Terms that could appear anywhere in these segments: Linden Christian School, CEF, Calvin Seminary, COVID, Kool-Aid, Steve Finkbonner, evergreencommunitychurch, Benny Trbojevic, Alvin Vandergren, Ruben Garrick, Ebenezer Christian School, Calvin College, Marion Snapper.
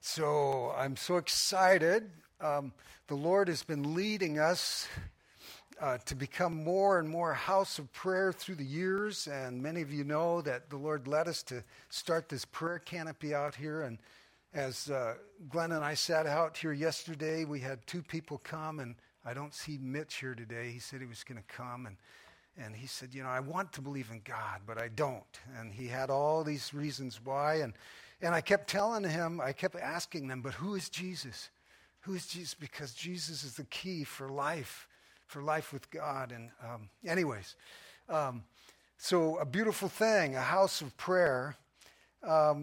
So I'm so excited. The Lord has been leading us to become more and more a house of prayer through the years. And many of you know that the Lord led us to start this prayer canopy out here. And as Glenn and I sat out here yesterday, we had two people come, and I don't see Mitch here today. He said he was going to come, and he said, you know, I want to believe in God, but I don't. And he had all these reasons why, and I kept telling him, I kept asking them, but who is Jesus? Who is Jesus? Because Jesus is the key for life with God. And so a beautiful thing, a house of prayer. As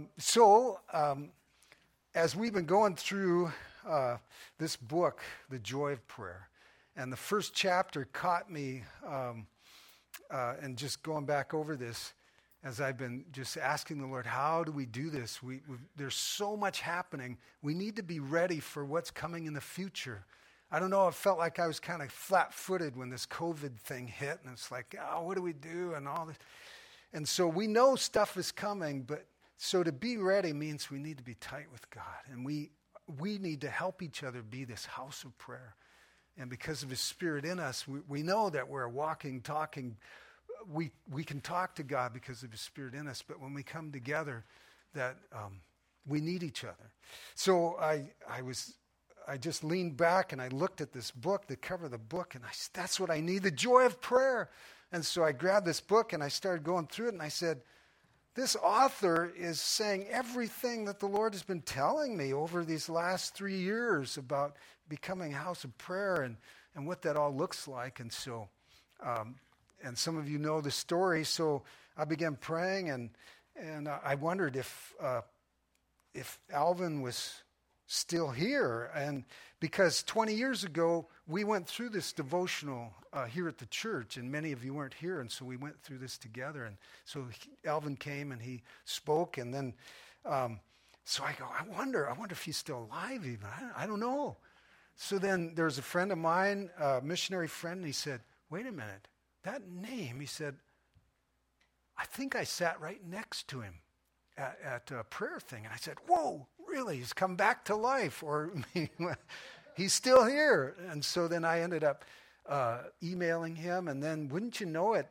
we've been going through this book, The Joy of Prayer, and the first chapter caught me, and just going back over this, as I've been just asking the Lord, how do we do this? There's so much happening. We need to be ready for what's coming in the future. I don't know, it felt like I was kind of flat-footed when this COVID thing hit, and it's like, oh, what do we do, and all this. And so we know stuff is coming, but so to be ready means we need to be tight with God, and we need to help each other be this house of prayer. And because of His Spirit in us, we know that we're walking, talking. We can talk to God because of His Spirit in us. But when we come together, that we need each other. So I just leaned back and I looked at this book, the cover of the book, and I said, that's what I need, the joy of prayer. And so I grabbed this book and I started going through it, and I said, this author is saying everything that the Lord has been telling me over these last 3 years about becoming a house of prayer and what that all looks like. And so, and some of you know the story, so I began praying, and I wondered if Alvin was still here. And because 20 years ago, we went through this devotional here at the church, and many of you weren't here, and so we went through this together. And so Alvin came and he spoke, and then, so I go, I wonder if he's still alive even. I don't know. So then there's a friend of mine, a missionary friend, and he said, wait a minute, that name, he said, I think I sat right next to him at a prayer thing. And I said, whoa, really? He's come back to life, or he's still here. And so then I ended up emailing him. And then, wouldn't you know it,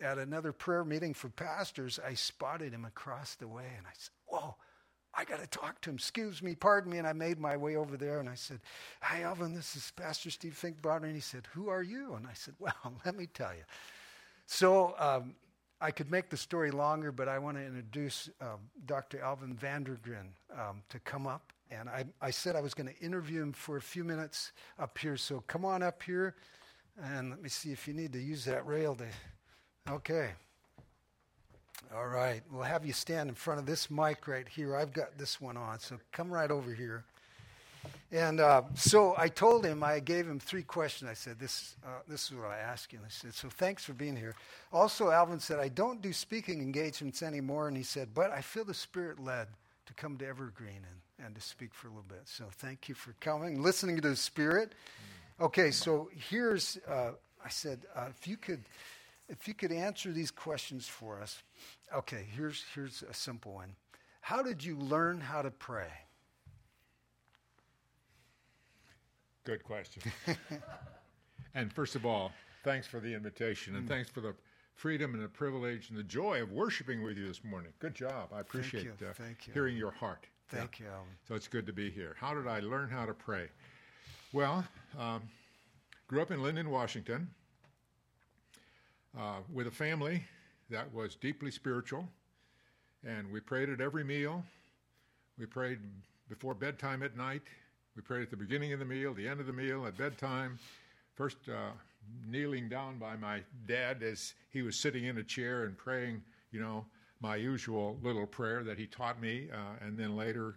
at another prayer meeting for pastors, I spotted him across the way. And I said, whoa, I got to talk to him. Excuse me, pardon me. And I made my way over there. And I said, hi, Alvin, this is Pastor Steve Finkbonner. And he said, who are you? And I said, well, let me tell you. So I could make the story longer, but I want to introduce Dr. Alvin Vandergren to come up. And I said I was going to interview him for a few minutes up here. So come on up here, and let me see if you need to use that rail to, okay. All right, we'll have you stand in front of this mic right here. I've got this one on, so come right over here. And so I told him, I gave him three questions. I said, this is what I asked you. And I said, so thanks for being here. Also, Alvin said, I don't do speaking engagements anymore. And he said, but I feel the Spirit led to come to Evergreen and to speak for a little bit. So thank you for coming, listening to the Spirit. Okay, so here's, I said, if you could answer these questions for us. Okay, here's a simple one. How did you learn how to pray? Good question. And first of all, thanks for the invitation, and thanks for the freedom and the privilege and the joy of worshiping with you this morning. Good job. I appreciate hearing your heart. Thank you, Alan. So it's good to be here. How did I learn how to pray? Well, grew up in Linden, Washington, with a family that was deeply spiritual, and we prayed at every meal. We prayed before bedtime at night. We prayed at the beginning of the meal, the end of the meal, at bedtime. First, kneeling down by my dad as he was sitting in a chair and praying, you know, my usual little prayer that he taught me, and then later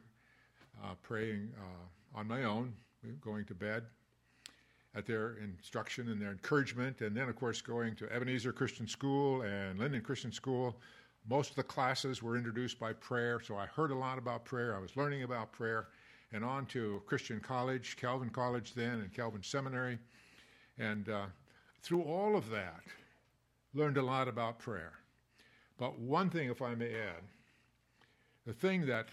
praying on my own, going to bed at their instruction and their encouragement, and then, of course, going to Ebenezer Christian School and Linden Christian School. Most of the classes were introduced by prayer, so I heard a lot about prayer. I was learning about prayer, and on to Christian College, Calvin College then, and Calvin Seminary. And through all of that, learned a lot about prayer. But one thing, if I may add, the thing that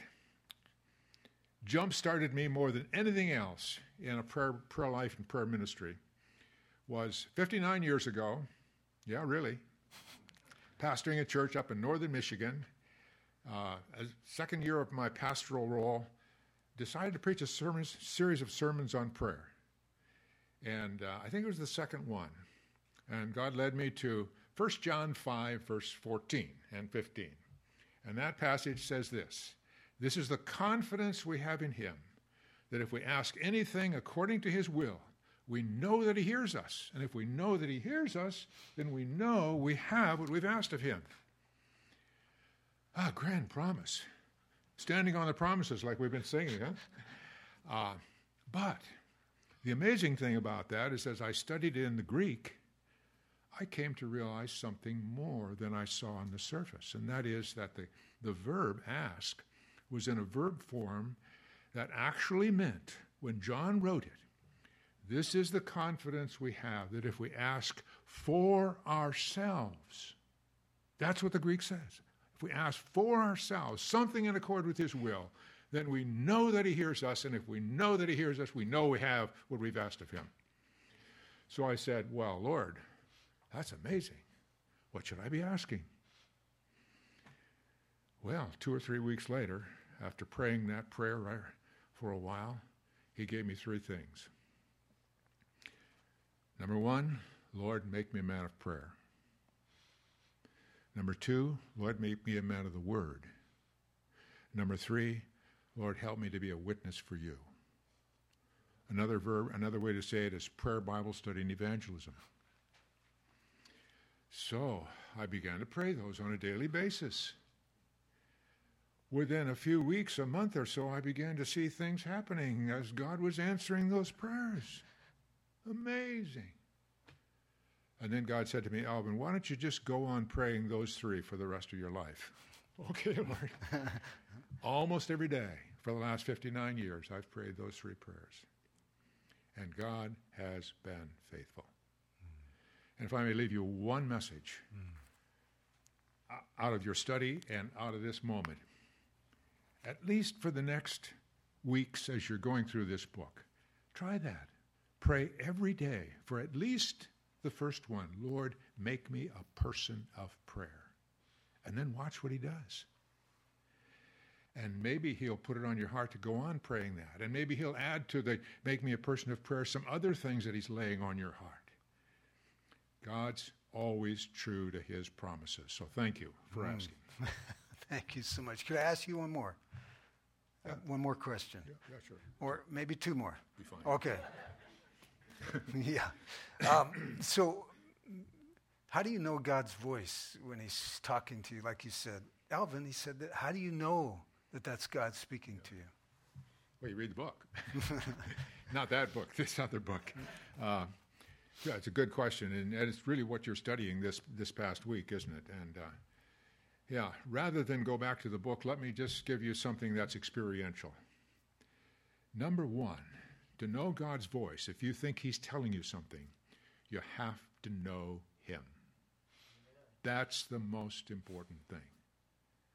jump-started me more than anything else in a prayer life and prayer ministry was 59 years ago, yeah, really, pastoring a church up in northern Michigan. Second year of my pastoral role, decided to preach a series of sermons on prayer. And I think it was the second one. And God led me to 1 John 5, verse 14 and 15. And that passage says this: "This is the confidence we have in him, that if we ask anything according to his will, we know that he hears us. And if we know that he hears us, then we know we have what we've asked of him." Ah, grand promise. Standing on the promises like we've been singing, huh? But the amazing thing about that is, as I studied in the Greek, I came to realize something more than I saw on the surface, and that is that the verb ask was in a verb form that actually meant, when John wrote it, this is the confidence we have that if we ask for ourselves, that's what the Greek says. If we ask for ourselves something in accord with his will, then we know that he hears us, and if we know that he hears us, we know we have what we've asked of him. So I said, well, Lord, that's amazing. What should I be asking? Well, 2 or 3 weeks later, after praying that prayer for a while, he gave me three things. Number one, Lord, make me a man of prayer. Number two, Lord, make me a man of the word. Number three, Lord, help me to be a witness for you. Another way to say it is prayer, Bible study, and evangelism. So I began to pray those on a daily basis. Within a few weeks, a month or so, I began to see things happening as God was answering those prayers. Amazing. And then God said to me, Alvin, why don't you just go on praying those three for the rest of your life? Okay, Lord. Almost every day for the last 59 years, I've prayed those three prayers. And God has been faithful. And if I may leave you one message out of your study and out of this moment, at least for the next weeks as you're going through this book, try that. Pray every day for at least the first one, Lord, make me a person of prayer. And then watch what he does. And maybe he'll put it on your heart to go on praying that. And maybe he'll add to the make me a person of prayer some other things that he's laying on your heart. God's always true to his promises. So thank you for asking. Thank you so much. Could I ask you one more? Yeah. One more question. Yeah, sure. Or maybe two more. Be fine. Okay. Yeah. So how do you know God's voice when he's talking to you? Like you said, Alvin, he said that. How do you know that that's God speaking to you? Well, you read the book. Not that book, this other book. Yeah, it's a good question, and it's really what you're studying this past week, isn't it? And rather than go back to the book, let me just give you something that's experiential. Number one, to know God's voice, if you think he's telling you something, you have to know him. That's the most important thing.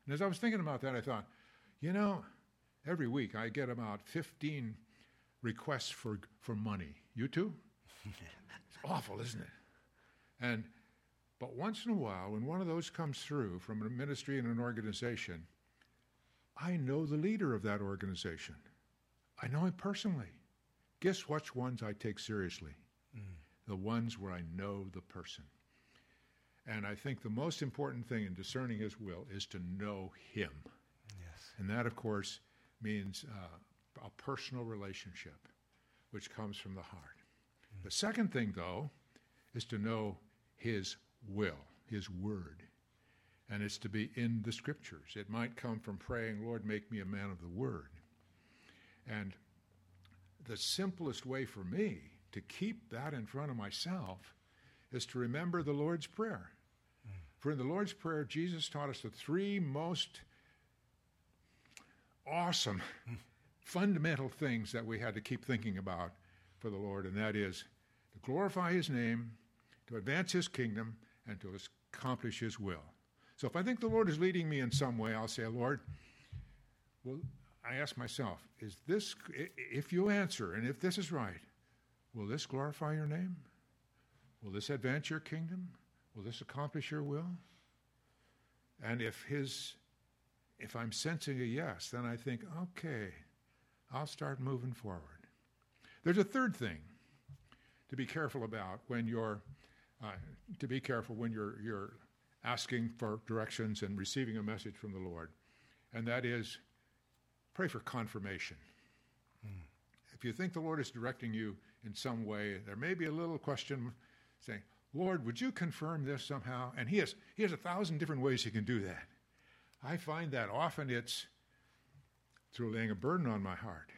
And as I was thinking about that, I thought, every week I get about 15 requests for money. You too? It's awful, isn't it? But once in a while, when one of those comes through from a ministry and an organization, I know the leader of that organization. I know him personally. Guess which ones I take seriously? The ones where I know the person. And I think the most important thing in discerning his will is to know him. Yes. And that, of course, means a personal relationship, which comes from the heart. The second thing, though, is to know his will, his word, and it's to be in the scriptures. It might come from praying, Lord, make me a man of the word. And the simplest way for me to keep that in front of myself is to remember the Lord's Prayer. For in the Lord's Prayer, Jesus taught us the three most awesome, fundamental things that we had to keep thinking about for the Lord, and that is to glorify his name, to advance his kingdom, and to accomplish his will. So if I think the Lord is leading me in some way, I'll say, Lord, well, I ask myself, is this, if you answer, and if this is right, will this glorify your name? Will this advance your kingdom? Will this accomplish your will? And if I'm sensing a yes, then I think, okay, I'll start moving forward. There's a third thing to be careful about when you're you're asking for directions and receiving a message from the Lord, and that is pray for confirmation. If you think the Lord is directing you in some way, there may be a little question saying, Lord, would you confirm this somehow? And he has 1,000 different ways he can do that. I find that often it's through laying a burden on my heart.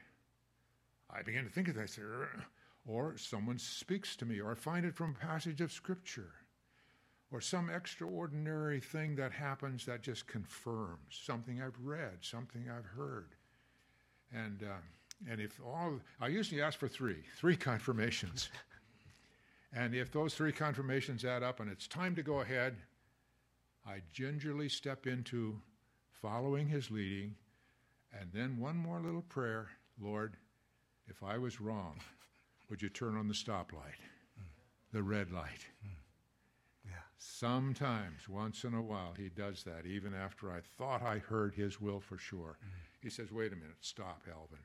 I begin to think of that, or someone speaks to me, or I find it from a passage of Scripture, or some extraordinary thing that happens that just confirms something I've read, something I've heard. And if all, I usually ask for three confirmations. And if those three confirmations add up and it's time to go ahead, I gingerly step into following his leading, and then one more little prayer, Lord, if I was wrong, would you turn on the stoplight, the red light? Yeah. Sometimes, once in a while, he does that, even after I thought I heard his will for sure. He says, wait a minute, stop, Alvin.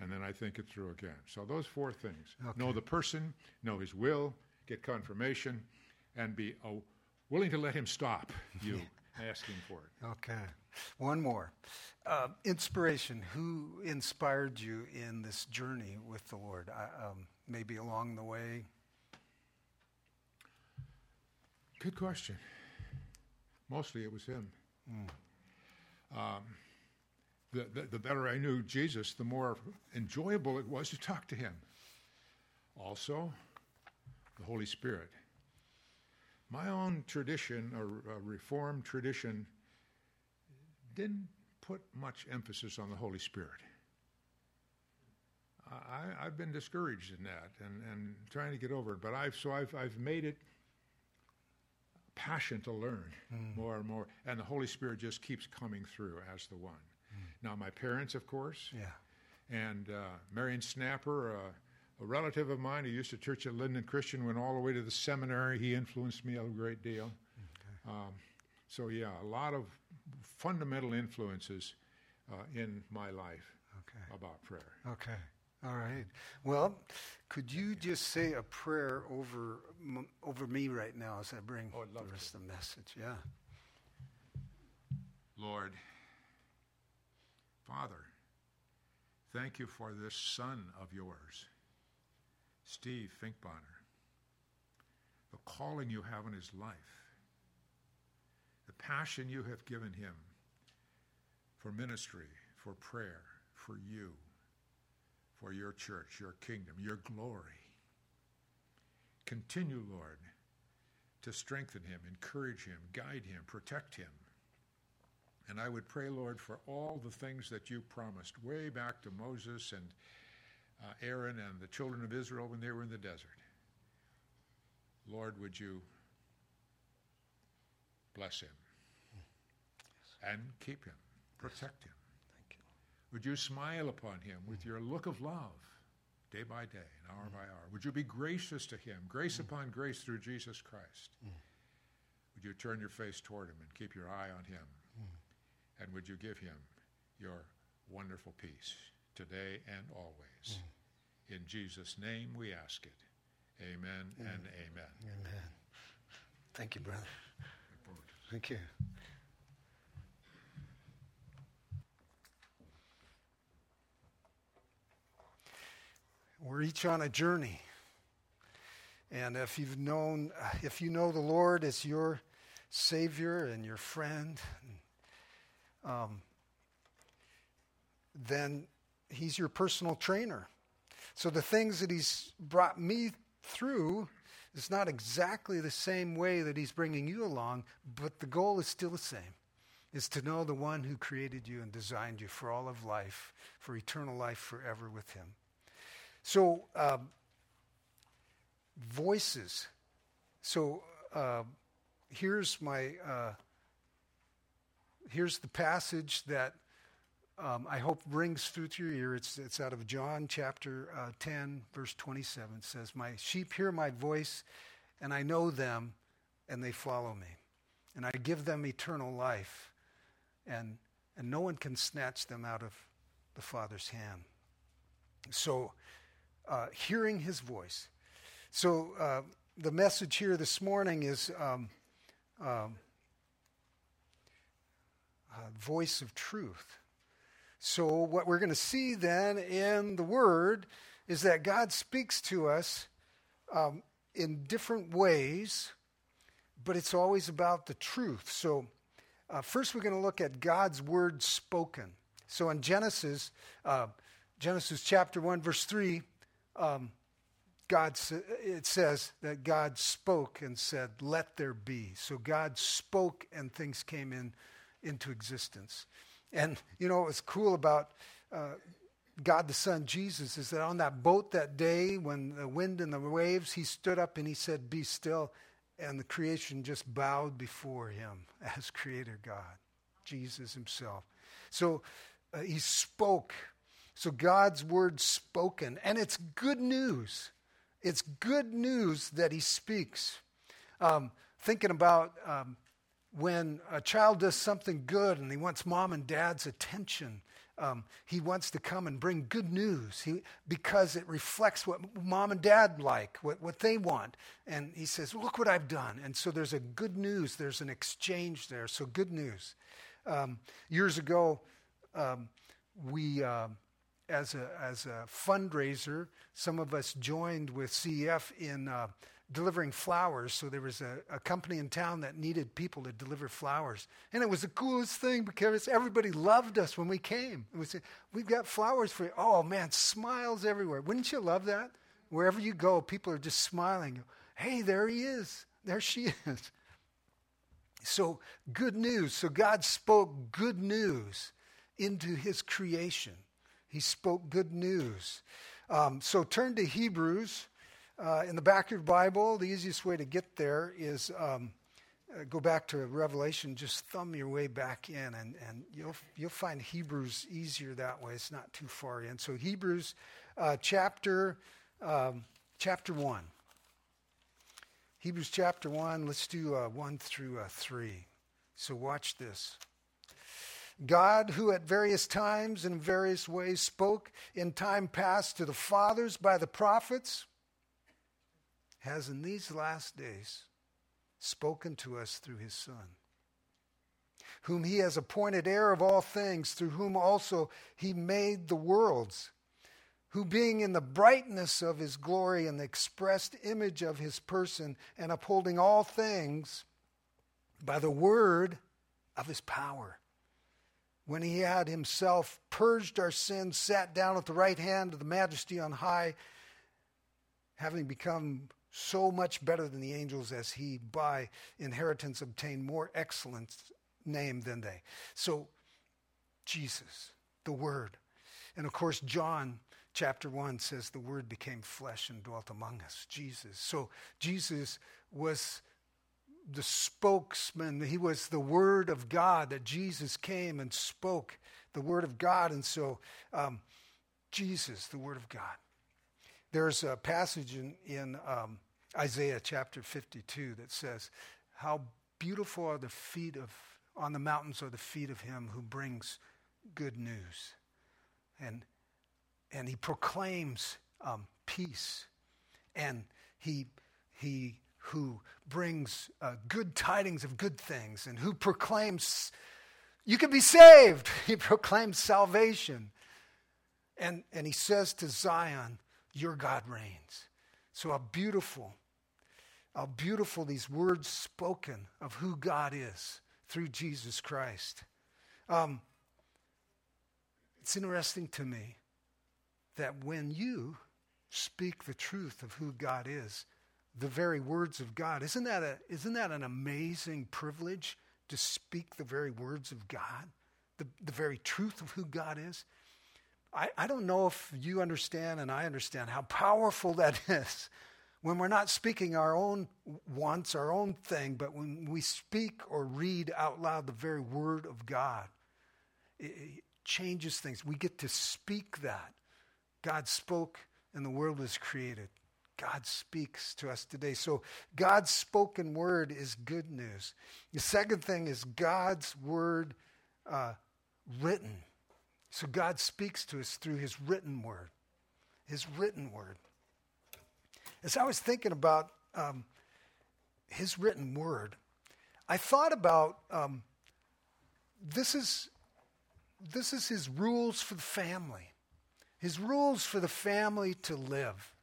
And then I think it through again. So those four things. Okay. Know the person, know his will, get confirmation, and be willing to let him stop you asking for it. Okay. One more. Inspiration. Who inspired you in this journey with the Lord? Maybe along the way? Good question. Mostly it was him. The better I knew Jesus, the more enjoyable it was to talk to him. Also, the Holy Spirit. My own tradition, a Reformed tradition, didn't put much emphasis on the Holy Spirit. I've been discouraged in that and trying to get over it, but I've made it a passion to learn more and more, and the Holy Spirit just keeps coming through as the one. Now, my parents, of course, and Marion Snapper, a relative of mine who used to church at Linden Christian, went all the way to the seminary. He influenced me a great deal. Okay. A lot of fundamental influences in my life about prayer. Okay. All right. Well, could you just say a prayer over me right now as I bring the rest of the message? Yeah. Lord, Father, thank you for this son of yours, Steve Finkbonner, the calling you have in his life, the passion you have given him for ministry, for prayer, for you, for your church, your kingdom, your glory. Continue, Lord, to strengthen him, encourage him, guide him, protect him. And I would pray, Lord, for all the things that you promised way back to Moses and Aaron and the children of Israel when they were in the desert. Lord, would you bless him and keep him, protect him. Thank you. Would you smile upon him with your look of love day by day and hour by hour? Would you be gracious to him, grace upon grace through Jesus Christ? Would you turn your face toward him and keep your eye on him? And would you give him your wonderful peace today and always? In Jesus' name we ask it. Amen and amen. Amen. Thank you, brother. Thank you. We're each on a journey. And if you know the Lord as your Savior and your friend, then he's your personal trainer. So the things that he's brought me through is not exactly the same way that he's bringing you along, but the goal is still the same, is to know the one who created you and designed you for all of life, for eternal life forever with him. So voices. So here's the passage that I hope rings through to your ear. It's out of John chapter 10, verse 27. It says, "My sheep hear my voice, and I know them, and they follow me. And I give them eternal life, and no one can snatch them out of the Father's hand." So, hearing his voice. So, the message here this morning is voice of truth. So what we're going to see then in the Word is that God speaks to us in different ways, but it's always about the truth. So first we're going to look at God's Word spoken. So in Genesis chapter 1, verse 3, it says that God spoke and said, "Let there be." So God spoke and things came into existence. And, you know, what's cool about God the Son, Jesus, is that on that boat that day when the wind and the waves, he stood up and he said, "Be still." And the creation just bowed before him as Creator God, Jesus himself. So he spoke. So God's word spoken. And it's good news. It's good news that he speaks. Thinking about... when a child does something good and he wants mom and dad's attention, he wants to come and bring good news because it reflects what mom and dad like, what they want. And he says, "Look what I've done." And so there's a good news. There's an exchange there. So good news. Years ago, we, as a fundraiser, some of us joined with CEF in delivering flowers. So there was a company in town that needed people to deliver flowers. And it was the coolest thing because everybody loved us when we came. It was, "We've got flowers for you." Oh man, smiles everywhere. Wouldn't you love that? Wherever you go, people are just smiling. Hey, there he is. There she is. So good news. So God spoke good news into his creation. He spoke good news. So turn to Hebrews. In the back of your Bible, the easiest way to get there is go back to Revelation. Just thumb your way back in, and you'll find Hebrews easier that way. It's not too far in. So Hebrews chapter 1. Hebrews chapter 1, let's do 1 through 3. So watch this. "God, who at various times and various ways spoke in time past to the fathers by the prophets, has in these last days spoken to us through his Son, whom he has appointed heir of all things, through whom also he made the worlds, who being in the brightness of his glory and the expressed image of his person, and upholding all things by the word of his power, when he had himself purged our sins, sat down at the right hand of the majesty on high, having become so much better than the angels, as he by inheritance obtained more excellent name than they." So Jesus, the Word. And of course, John chapter 1 says the Word became flesh and dwelt among us, Jesus. So Jesus was the spokesman. He was the Word of God, that Jesus came and spoke the Word of God. And so Jesus, the Word of God. There's a passage in Isaiah chapter 52 that says, "How beautiful are the feet of, on the mountains are the feet of him who brings good news." And he proclaims peace. And he who brings good tidings of good things, and who proclaims, "You can be saved." He proclaims salvation. And he says to Zion, "Your God reigns." So how beautiful these words spoken of who God is through Jesus Christ. It's interesting to me that when you speak the truth of who God is, the very words of God, isn't that an amazing privilege to speak the very words of God, the very truth of who God is? I don't know if you understand, and I understand how powerful that is when we're not speaking our own wants, our own thing, but when we speak or read out loud the very word of God, changes things. We get to speak that. God spoke and the world was created. God speaks to us today. So God's spoken word is good news. The second thing is God's word written. So God speaks to us through his written word. His written word. As I was thinking about his written word, I thought about this is his rules for the family. His rules for the family to live.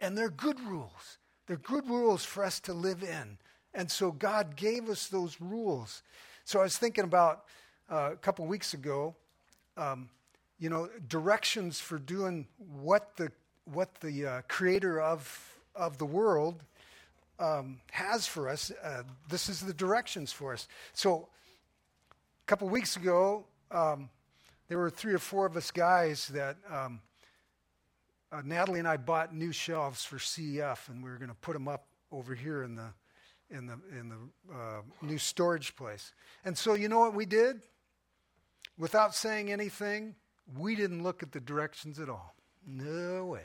And they're good rules. They're good rules for us to live in. And so God gave us those rules. So I was thinking about a couple weeks ago, directions for doing what the creator of the world has for us. This is the directions for us. So a couple weeks ago, there were 3 or 4 of us guys that Natalie and I bought new shelves for CEF, and we were going to put them up over here in the new storage place. And so you know what we did? Without saying anything, we didn't look at the directions at all. No way.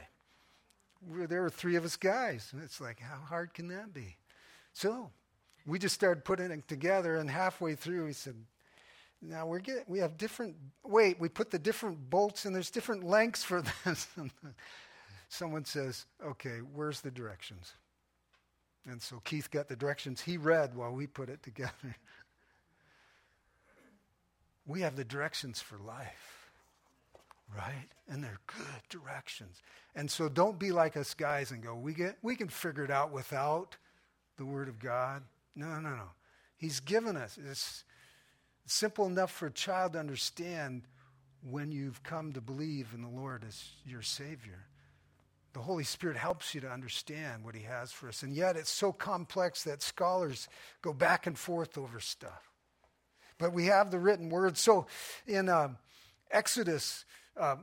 There were 3 of us guys, and it's like, how hard can that be? So we just started putting it together, and halfway through we said, now we put the different bolts, and there's different lengths for this. Someone says, okay, where's the directions? And so Keith got the directions he read while we put it together. We have the directions for life, right? And they're good directions. And so don't be like us guys and go, we can figure it out without the Word of God. No. He's given us. It's simple enough for a child to understand when you've come to believe in the Lord as your Savior. The Holy Spirit helps you to understand what he has for us. And yet it's so complex that scholars go back and forth over stuff. But we have the written word. So in Exodus,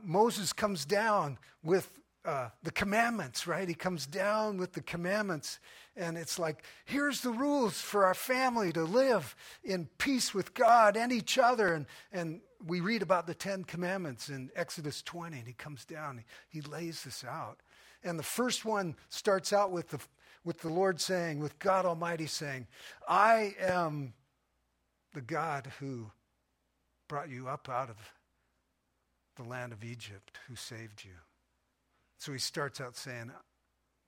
Moses comes down with the commandments, right? He comes down with the commandments. And it's like, here's the rules for our family to live in peace with God and each other. And we read about the 10 commandments in Exodus 20. And he comes down. He lays this out. And the first one starts out with the Lord saying, with God Almighty saying, I am the God who brought you up out of the land of Egypt, who saved you. So he starts out saying,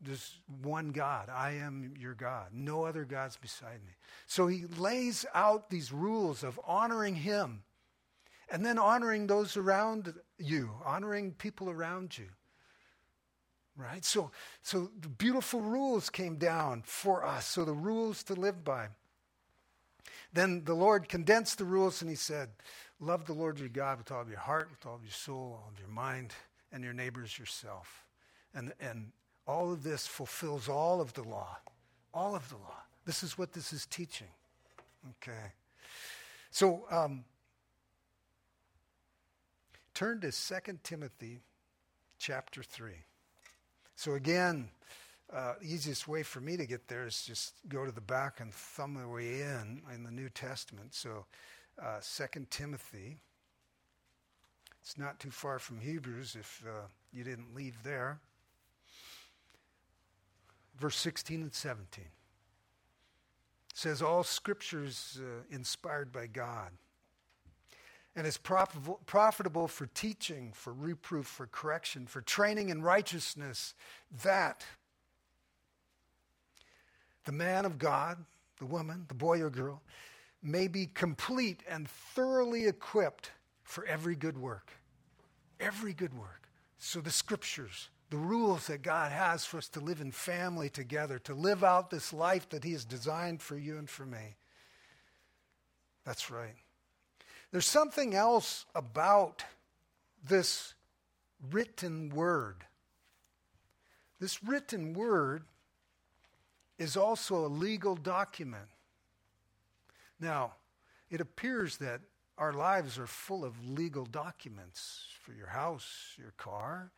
there's one God. I am your God. No other gods beside me. So he lays out these rules of honoring him and then honoring those around you, honoring people around you. Right? So the beautiful rules came down for us. So the rules to live by. Then the Lord condensed the rules and he said, love the Lord your God with all of your heart, with all of your soul, all of your mind, and your neighbors yourself. And all of this fulfills all of the law. All of the law. This is what this is teaching. Okay. So turn to 2 Timothy chapter 3. So again, the easiest way for me to get there is just go to the back and thumb the way in the New Testament. So 2 Timothy, it's not too far from Hebrews if you didn't leave there. Verse 16 and 17 says, all Scripture is inspired by God and is profitable for teaching, for reproof, for correction, for training in righteousness, that the man of God, the woman, the boy or girl, may be complete and thoroughly equipped for every good work. Every good work. So the Scriptures, the rules that God has for us to live in family together, to live out this life that he has designed for you and for me. That's right. There's something else about this written word. This written word is also a legal document. Now, it appears that our lives are full of legal documents for your house, your car,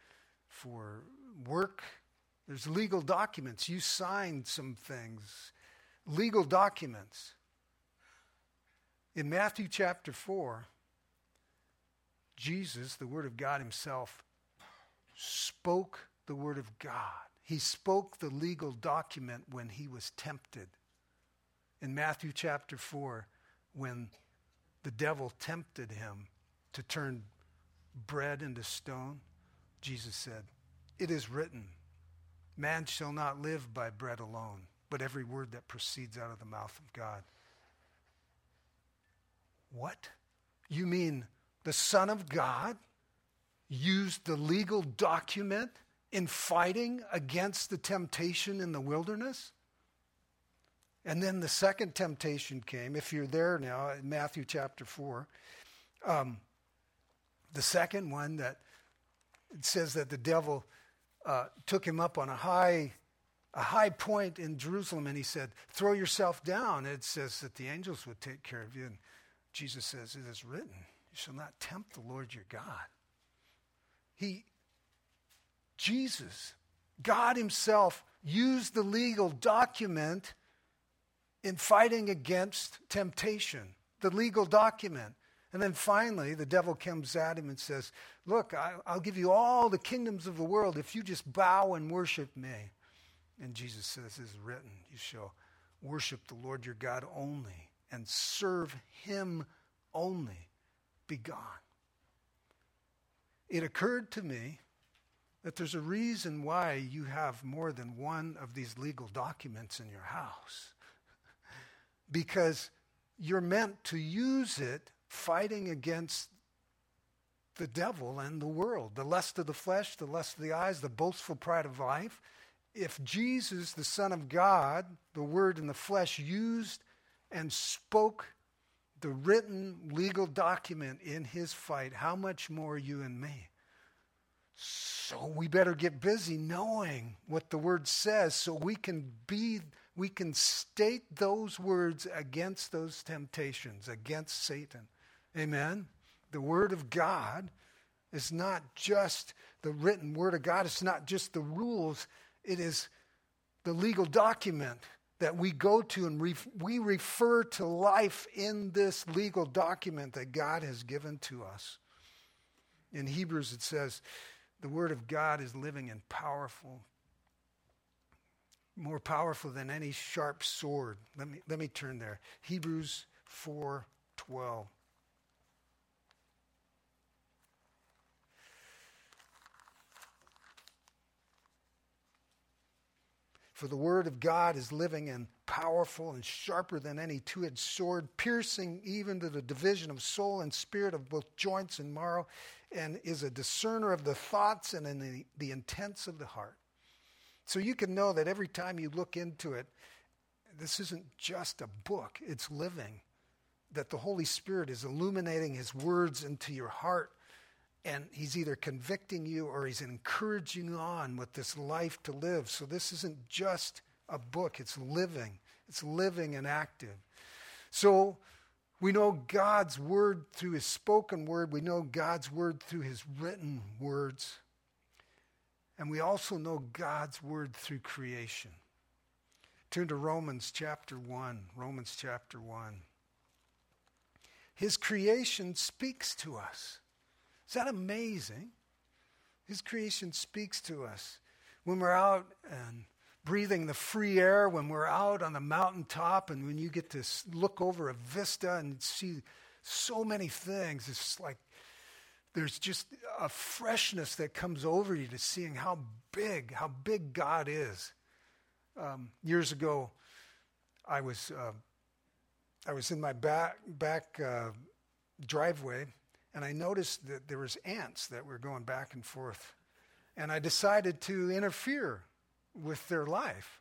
for work. There's legal documents. You signed some things. Legal documents. In Matthew chapter 4, Jesus, the Word of God himself, spoke the Word of God. He spoke the legal document when he was tempted. In Matthew chapter 4, when the devil tempted him to turn bread into stone, Jesus said, "It is written, man shall not live by bread alone, but every word that proceeds out of the mouth of God." What? You mean the Son of God used the legal document in fighting against the temptation in the wilderness? And then the second temptation came, if you're there now, in Matthew chapter 4. The second one, that it says that the devil took him up on a high point in Jerusalem, and he said, "Throw yourself down." It says that the angels would take care of you. And Jesus says, "It is written, you shall not tempt the Lord your God." Jesus, God himself, used the legal document in fighting against temptation, the legal document. And then finally, the devil comes at him and says, "Look, I'll give you all the kingdoms of the world if you just bow and worship me." And Jesus says, "It is written, you shall worship the Lord your God only and serve him only. Be gone." It occurred to me that there's a reason why you have more than one of these legal documents in your house. Because you're meant to use it fighting against the devil and the world, the lust of the flesh, the lust of the eyes, the boastful pride of life. If Jesus, the Son of God, the Word in the flesh, used and spoke the written legal document in his fight, how much more you and me? So we better get busy knowing what the Word says so we can state those words against those temptations, against Satan. Amen? The Word of God is not just the written Word of God. It's not just the rules. It is the legal document that we go to, and we refer to life in this legal document that God has given to us. In Hebrews it says, the Word of God is living and powerful, more powerful than any sharp sword. Let me turn there. Hebrews 4:12. For the Word of God is living and powerful and sharper than any two-edged sword, piercing even to the division of soul and spirit, of both joints and marrow, and is a discerner of the thoughts and the intents of the heart. So you can know that every time you look into it, this isn't just a book, it's living, that the Holy Spirit is illuminating his words into your heart. And he's either convicting you or he's encouraging you on with this life to live. So this isn't just a book. It's living. It's living and active. So we know God's word through his spoken word. We know God's word through his written words. And we also know God's word through creation. Turn to Romans chapter 1. Romans chapter 1. His creation speaks to us. Is that amazing? His creation speaks to us. When we're out and breathing the free air, when we're out on the mountaintop, and when you get to look over a vista and see so many things, it's like there's just a freshness that comes over you to seeing how big God is. Years ago, I was in my back driveway, and I noticed that there was ants that were going back and forth. And I decided to interfere with their life.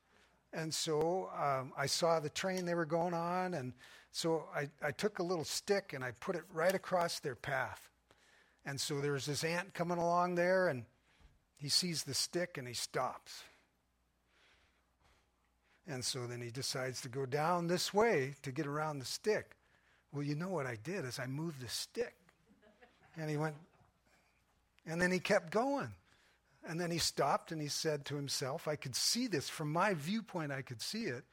And so I saw the train they were going on. And so I took a little stick and I put it right across their path. And so there was this ant coming along there, and he sees the stick and he stops. And so then he decides to go down this way to get around the stick. Well, you know what I did is I moved the stick. And he went, and then he kept going. And then he stopped and he said to himself, I could see this from my viewpoint, I could see it.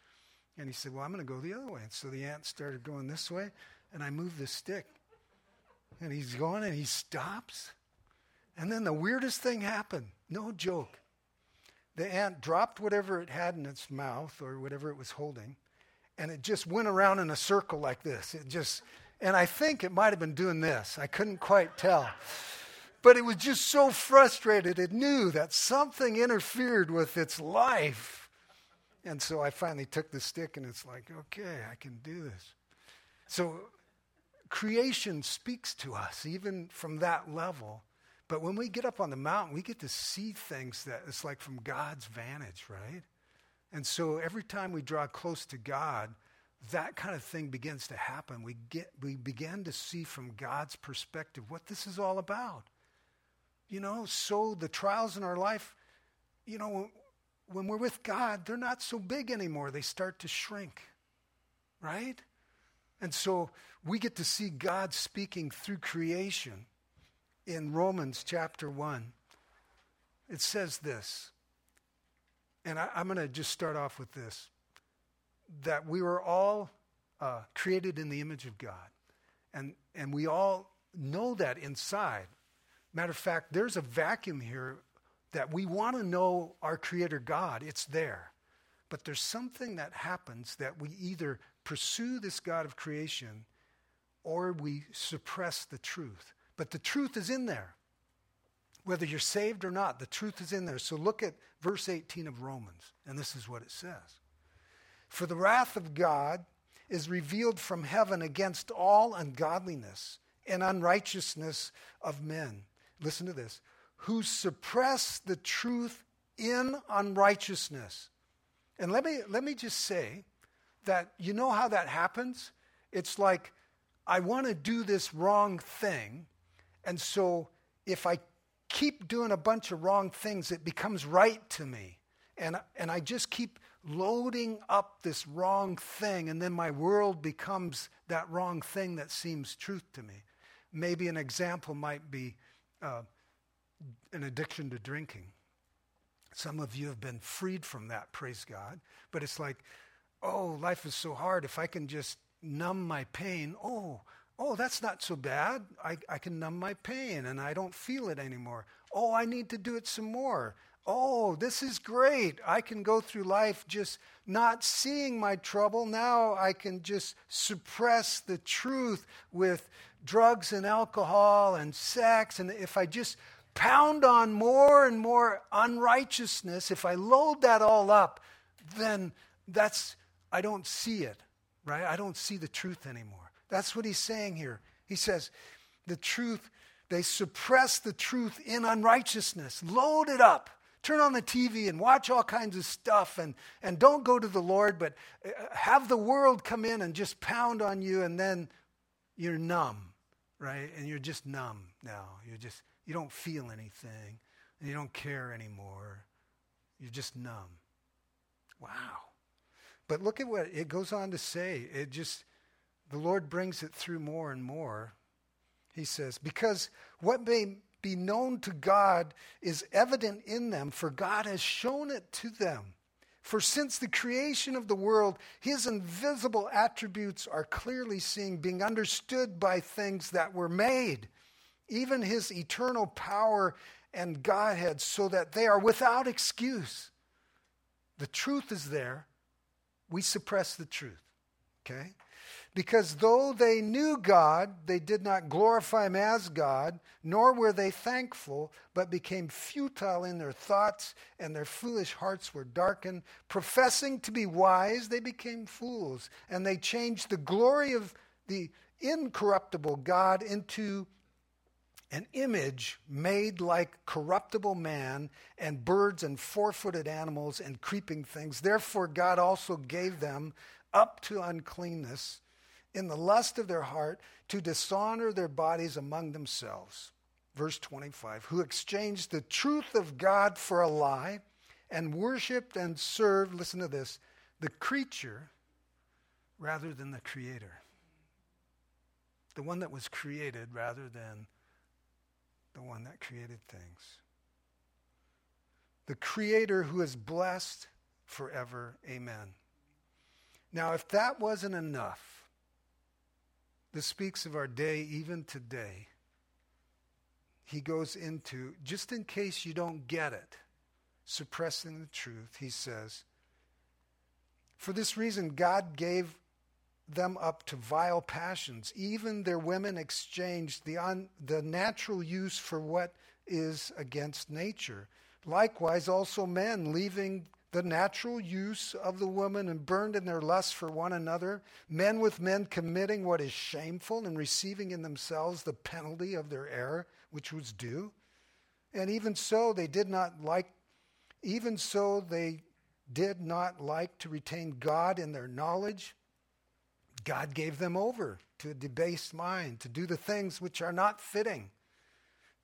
And he said, well, I'm going to go the other way. And so the ant started going this way, and I moved the stick. And he's going and he stops. And then the weirdest thing happened. No joke. The ant dropped whatever it had in its mouth or whatever it was holding, and it just went around in a circle like this. It just, and I think it might have been doing this. I couldn't quite tell. But it was just so frustrated. It knew that something interfered with its life. And so I finally took the stick, and it's like, okay, I can do this. So creation speaks to us, even from that level. But when we get up on the mountain, we get to see things that it's like from God's vantage, right? And so every time we draw close to God, that kind of thing begins to happen. We begin to see from God's perspective what this is all about. You know, so the trials in our life, you know, when we're with God, they're not so big anymore. They start to shrink, right? And so we get to see God speaking through creation. In Romans chapter 1, it says this, and I'm going to just start off with this, that we were all created in the image of God, and we all know that inside. Matter of fact, there's a vacuum here that we want to know our Creator God. It's there. But there's something that happens that we either pursue this God of creation or we suppress the truth. But the truth is in there. Whether you're saved or not, the truth is in there. So look at verse 18 of Romans, and this is what it says. For the wrath of God is revealed from heaven against all ungodliness and unrighteousness of men. Listen to this. Who suppress the truth in unrighteousness. And let me just say that you know how that happens? It's like, I want to do this wrong thing. And so if I keep doing a bunch of wrong things, it becomes right to me. And I just keep loading up this wrong thing, and then my world becomes that wrong thing that seems truth to me. Maybe an example might be an addiction to drinking. Some of you have been freed from that, praise God. But it's like, oh, life is so hard. If I can just numb my pain, oh, that's not so bad. I can numb my pain and I don't feel it anymore. Oh, I need to do it some more. Oh, this is great. I can go through life just not seeing my trouble. Now I can just suppress the truth with drugs and alcohol and sex. And if I just pound on more and more unrighteousness, if I load that all up, then I don't see it, right? I don't see the truth anymore. That's what he's saying here. He says, the truth, they suppress the truth in unrighteousness. Load it up. Turn on the TV and watch all kinds of stuff and don't go to the Lord, but have the world come in and just pound on you, and then you're numb, right? And you're just numb now. You don't feel anything and you don't care anymore. You're just numb. Wow. But look at what it goes on to say. The Lord brings it through more and more. He says, because what may be known to God is evident in them, for God has shown it to them. For since the creation of the world, his invisible attributes are clearly seen, being understood by things that were made, even his eternal power and Godhead, so that they are without excuse. The truth is there. We suppress the truth. Okay? Because though they knew God, they did not glorify him as God, nor were they thankful, but became futile in their thoughts, and their foolish hearts were darkened. Professing to be wise, they became fools, and they changed the glory of the incorruptible God into an image made like corruptible man, and birds and four-footed animals and creeping things. Therefore God also gave them up to uncleanness in the lust of their heart, to dishonor their bodies among themselves. Verse 25, who exchanged the truth of God for a lie and worshiped and served, listen to this, the creature rather than the Creator. The one that was created rather than the one that created things. The Creator who is blessed forever. Amen. Now, if that wasn't enough, This speaks of our day, even today. He goes into, just in case you don't get it, suppressing the truth, he says, for this reason, God gave them up to vile passions. Even their women exchanged the natural use for what is against nature. Likewise, also men, leaving the natural use of the woman and burned in their lust for one another, men with men committing what is shameful and receiving in themselves the penalty of their error, which was due. And even so they did not like to retain God in their knowledge. God gave them over to a debased mind to do the things which are not fitting,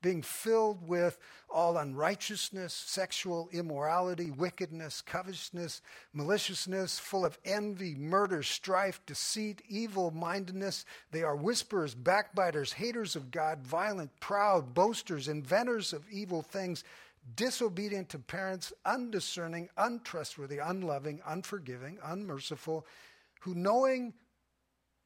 being filled with all unrighteousness, sexual immorality, wickedness, covetousness, maliciousness, full of envy, murder, strife, deceit, evil-mindedness. They are whisperers, backbiters, haters of God, violent, proud, boasters, inventors of evil things, disobedient to parents, undiscerning, untrustworthy, unloving, unforgiving, unmerciful, who knowing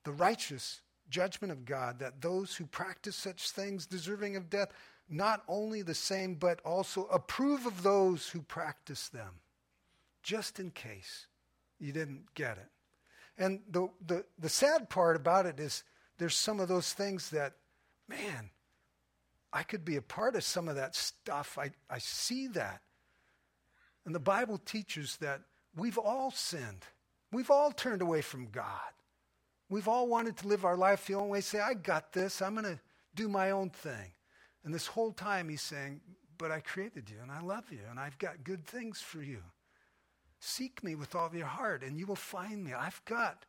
the righteous judgment of God, that those who practice such things deserving of death, not only the same, but also approve of those who practice them. Just in case you didn't get it. And the sad part about it is there's some of those things that, man, I could be a part of some of that stuff. I see that. And the Bible teaches that we've all sinned. We've all turned away from God. We've all wanted to live our life the only way, say, I got this, I'm going to do my own thing. And this whole time he's saying, but I created you and I love you and I've got good things for you. Seek me with all of your heart and you will find me. I've got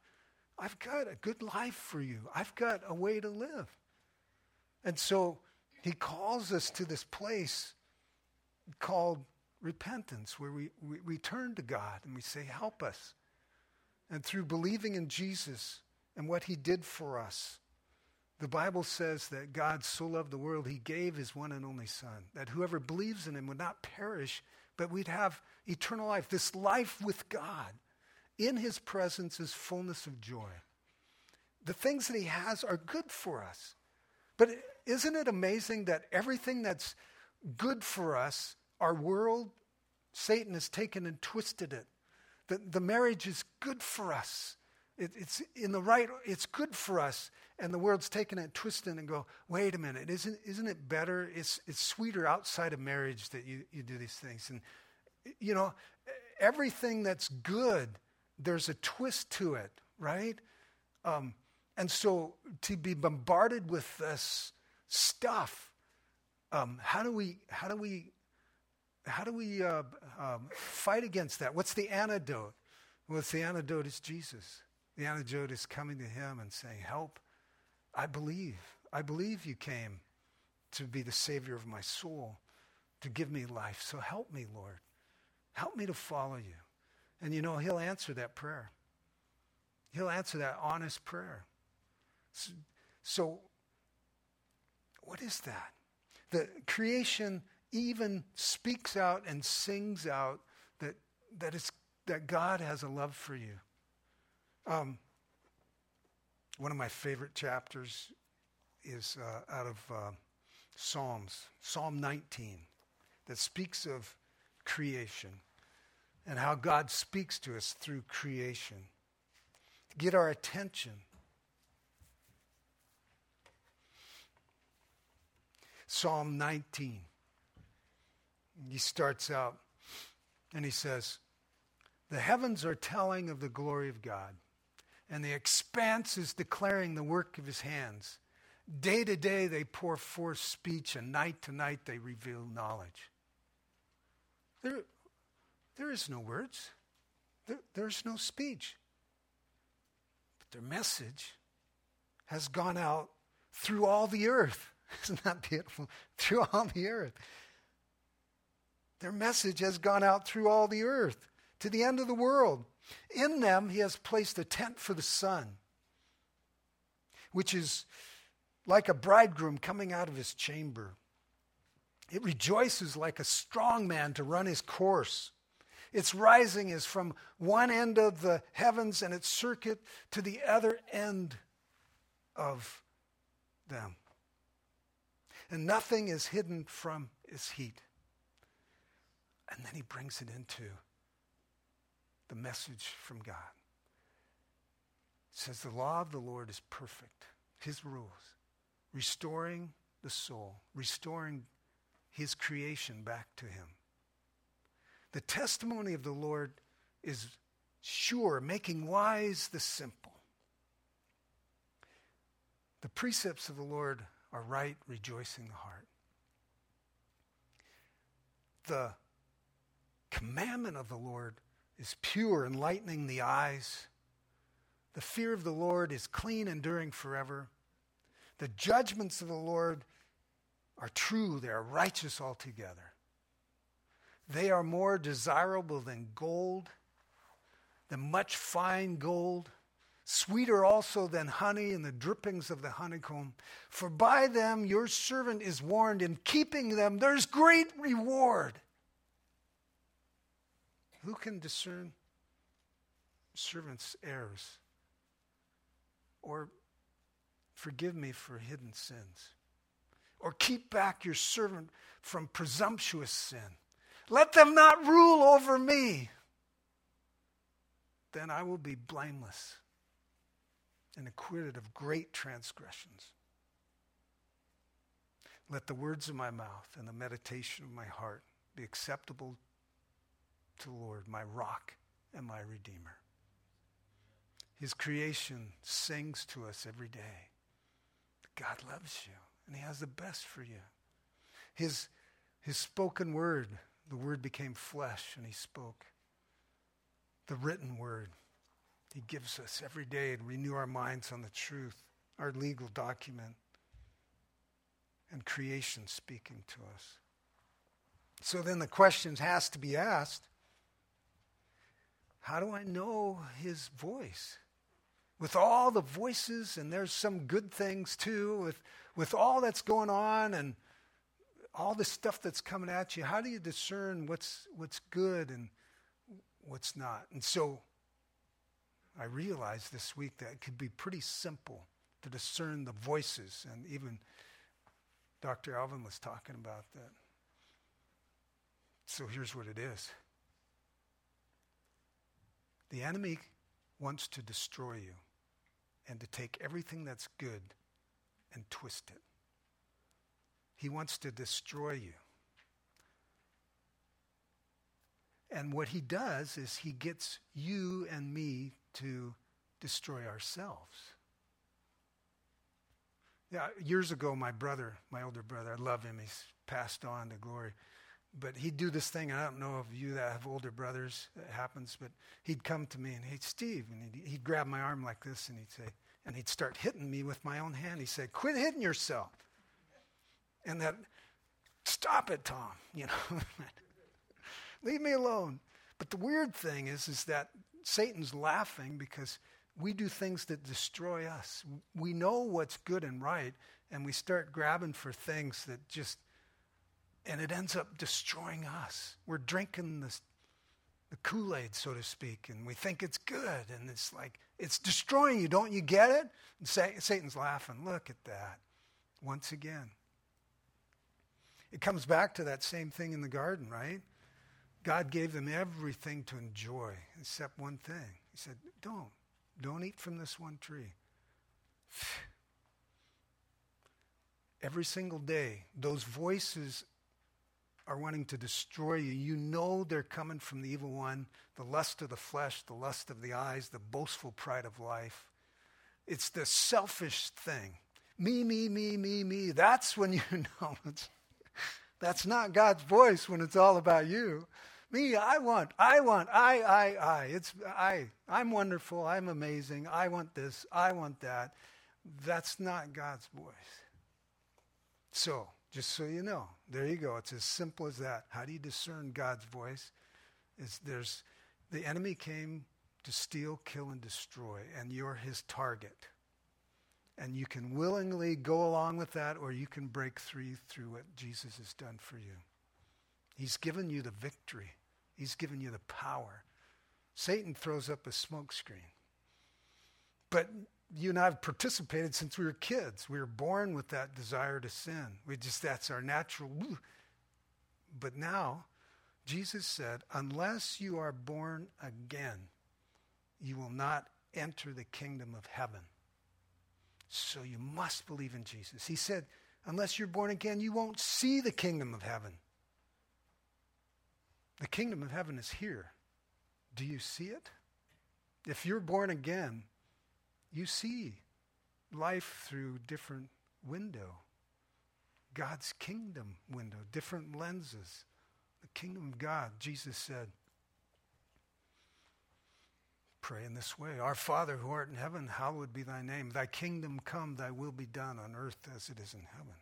a good life for you. I've got a way to live. And so he calls us to this place called repentance, where we turn to God and we say, help us. And through believing in Jesus and what he did for us, the Bible says that God so loved the world, he gave his one and only Son, that whoever believes in him would not perish, but we'd have eternal life. This life with God, in his presence is fullness of joy. The things that he has are good for us. But isn't it amazing that everything that's good for us, our world, Satan has taken and twisted it. The marriage is good for us. It's in the right, it's good for us, and the world's taking it, twisting it, and go, wait a minute, isn't it better? It's sweeter outside of marriage that you do these things. And, you know, everything that's good, there's a twist to it, right? And so to be bombarded with this stuff, how do we fight against that? What's the antidote? Well, the antidote is Jesus. The antidote is coming to him and saying, help, I believe. I believe you came to be the Savior of my soul, to give me life. So help me, Lord. Help me to follow you. And you know, he'll answer that prayer. He'll answer that honest prayer. So what is that? The creation even speaks out and sings out that God has a love for you. One of my favorite chapters is out of Psalms, Psalm 19, that speaks of creation and how God speaks to us through creation to get our attention. Psalm 19. He starts out and he says, the heavens are telling of the glory of God, and the expanse is declaring the work of his hands. Day to day they pour forth speech, and night to night they reveal knowledge. There is no words. There's no speech. But their message has gone out through all the earth. Isn't that beautiful? Through all the earth. Their message has gone out through all the earth, to the end of the world. In them he has placed a tent for the sun, which is like a bridegroom coming out of his chamber. It rejoices like a strong man to run his course. Its rising is from one end of the heavens and its circuit to the other end of them. And nothing is hidden from his heat. And then he brings it into the message from God. It says, the law of the Lord is perfect. His rules, restoring the soul, restoring his creation back to him. The testimony of the Lord is sure, making wise the simple. The precepts of the Lord are right, rejoicing the heart. The commandment of the Lord is pure, enlightening the eyes. The fear of the Lord is clean, enduring forever. The judgments of the Lord are true, they are righteous altogether. They are more desirable than gold, than much fine gold, sweeter also than honey and the drippings of the honeycomb. For by them your servant is warned, in keeping them there's great reward. Who can discern servants' errors? Or forgive me for hidden sins. Or keep back your servant from presumptuous sin. Let them not rule over me. Then I will be blameless and acquitted of great transgressions. Let the words of my mouth and the meditation of my heart be acceptable to the Lord, my rock and my redeemer. His creation sings to us every day. God loves you, and he has the best for you. His spoken word, the word became flesh, and he spoke. The written word he gives us every day to renew our minds on the truth, our legal document, and creation speaking to us. So then the question has to be asked, how do I know his voice? With all the voices, and there's some good things too, with all that's going on and all the stuff that's coming at you, how do you discern what's good and what's not? And so I realized this week that it could be pretty simple to discern the voices, and even Dr. Alvin was talking about that. So here's what it is. The enemy wants to destroy you and to take everything that's good and twist it. He wants to destroy you. And what he does is he gets you and me to destroy ourselves. Yeah, years ago, my older brother, I love him, he's passed on to glory. But he'd do this thing, and I don't know if you that have older brothers, it happens, but he'd come to me and, hey, Steve, and he'd grab my arm like this, and he'd say, and he'd start hitting me with my own hand. He said, quit hitting yourself. And that, stop it, Tom, you know. Leave me alone. But the weird thing is that Satan's laughing because we do things that destroy us. We know what's good and right, and we start grabbing for things that just, and it ends up destroying us. We're drinking the Kool-Aid, so to speak, and we think it's good, and it's like, it's destroying you. Don't you get it? And Satan's laughing. Look at that. Once again. It comes back to that same thing in the garden, right? God gave them everything to enjoy except one thing. He said, don't eat from this one tree. Every single day, those voices are wanting to destroy you. You know they're coming from the evil one, the lust of the flesh, the lust of the eyes, the boastful pride of life. It's the selfish thing. Me, me, me, me, me. That's when you know it's... That's not God's voice when it's all about you. Me, I want. It's I'm wonderful, I'm amazing, I want this, I want that. That's not God's voice. So, just so you know, there you go. It's as simple as that. How do you discern God's voice? The enemy came to steal, kill, and destroy, and you're his target. And you can willingly go along with that, or you can break through what Jesus has done for you. He's given you the victory. He's given you the power. Satan throws up a smoke screen. But you and I have participated since we were kids. We were born with that desire to sin. That's our natural. But now, Jesus said, unless you are born again, you will not enter the kingdom of heaven. So you must believe in Jesus. He said, unless you're born again, you won't see the kingdom of heaven. The kingdom of heaven is here. Do you see it? If you're born again, you see life through different window. God's kingdom window, different lenses. The kingdom of God, Jesus said, pray in this way. Our Father who art in heaven, hallowed be thy name. Thy kingdom come, thy will be done on earth as it is in heaven.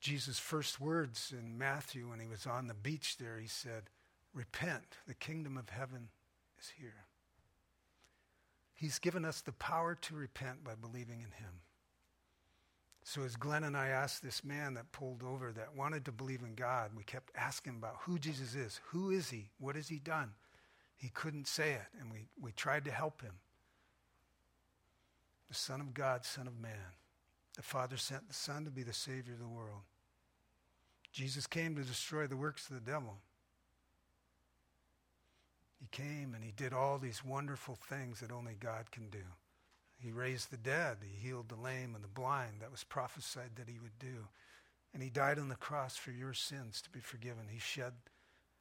Jesus' first words in Matthew when he was on the beach there, he said, repent, the kingdom of heaven is here. He's given us the power to repent by believing in him. So as Glenn and I asked this man that pulled over that wanted to believe in God, we kept asking about who Jesus is. Who is he? What has he done? He couldn't say it, and we tried to help him. The Son of God, Son of Man. The Father sent the Son to be the Savior of the world. Jesus came to destroy the works of the devil. He came and he did all these wonderful things that only God can do. He raised the dead. He healed the lame and the blind. That was prophesied that he would do. And he died on the cross for your sins to be forgiven. He shed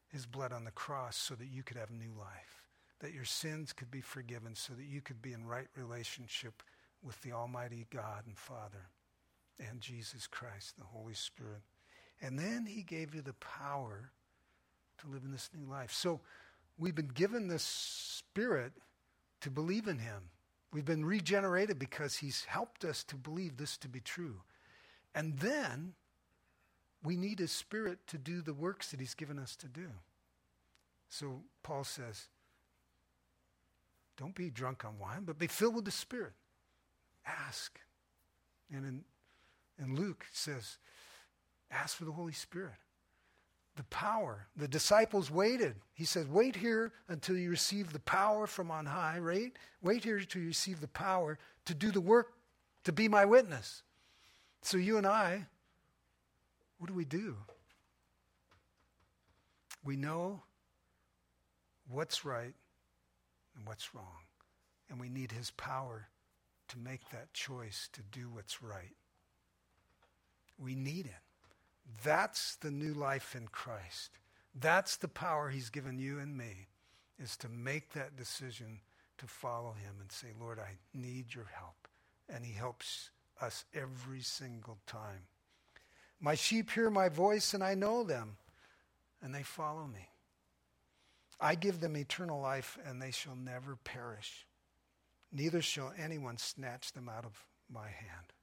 his blood on the cross so that you could have new life, that your sins could be forgiven, so that you could be in right relationship with the Almighty God and Father and Jesus Christ, the Holy Spirit. And then he gave you the power to live in this new life. So we've been given the Spirit to believe in him. We've been regenerated because he's helped us to believe this to be true. And then we need his Spirit to do the works that he's given us to do. So Paul says, don't be drunk on wine, but be filled with the Spirit. Ask. And in Luke it says, ask for the Holy Spirit. The power. The disciples waited. He says, wait here until you receive the power from on high, right? Wait here until you receive the power to do the work, to be my witness. So you and I, what do? We know what's right and what's wrong. And we need his power to make that choice to do what's right. We need it. That's the new life in Christ. That's the power he's given you and me, is to make that decision to follow him and say, Lord, I need your help. And he helps us every single time. My sheep hear my voice, and I know them, and they follow me. I give them eternal life, and they shall never perish. Neither shall anyone snatch them out of my hand.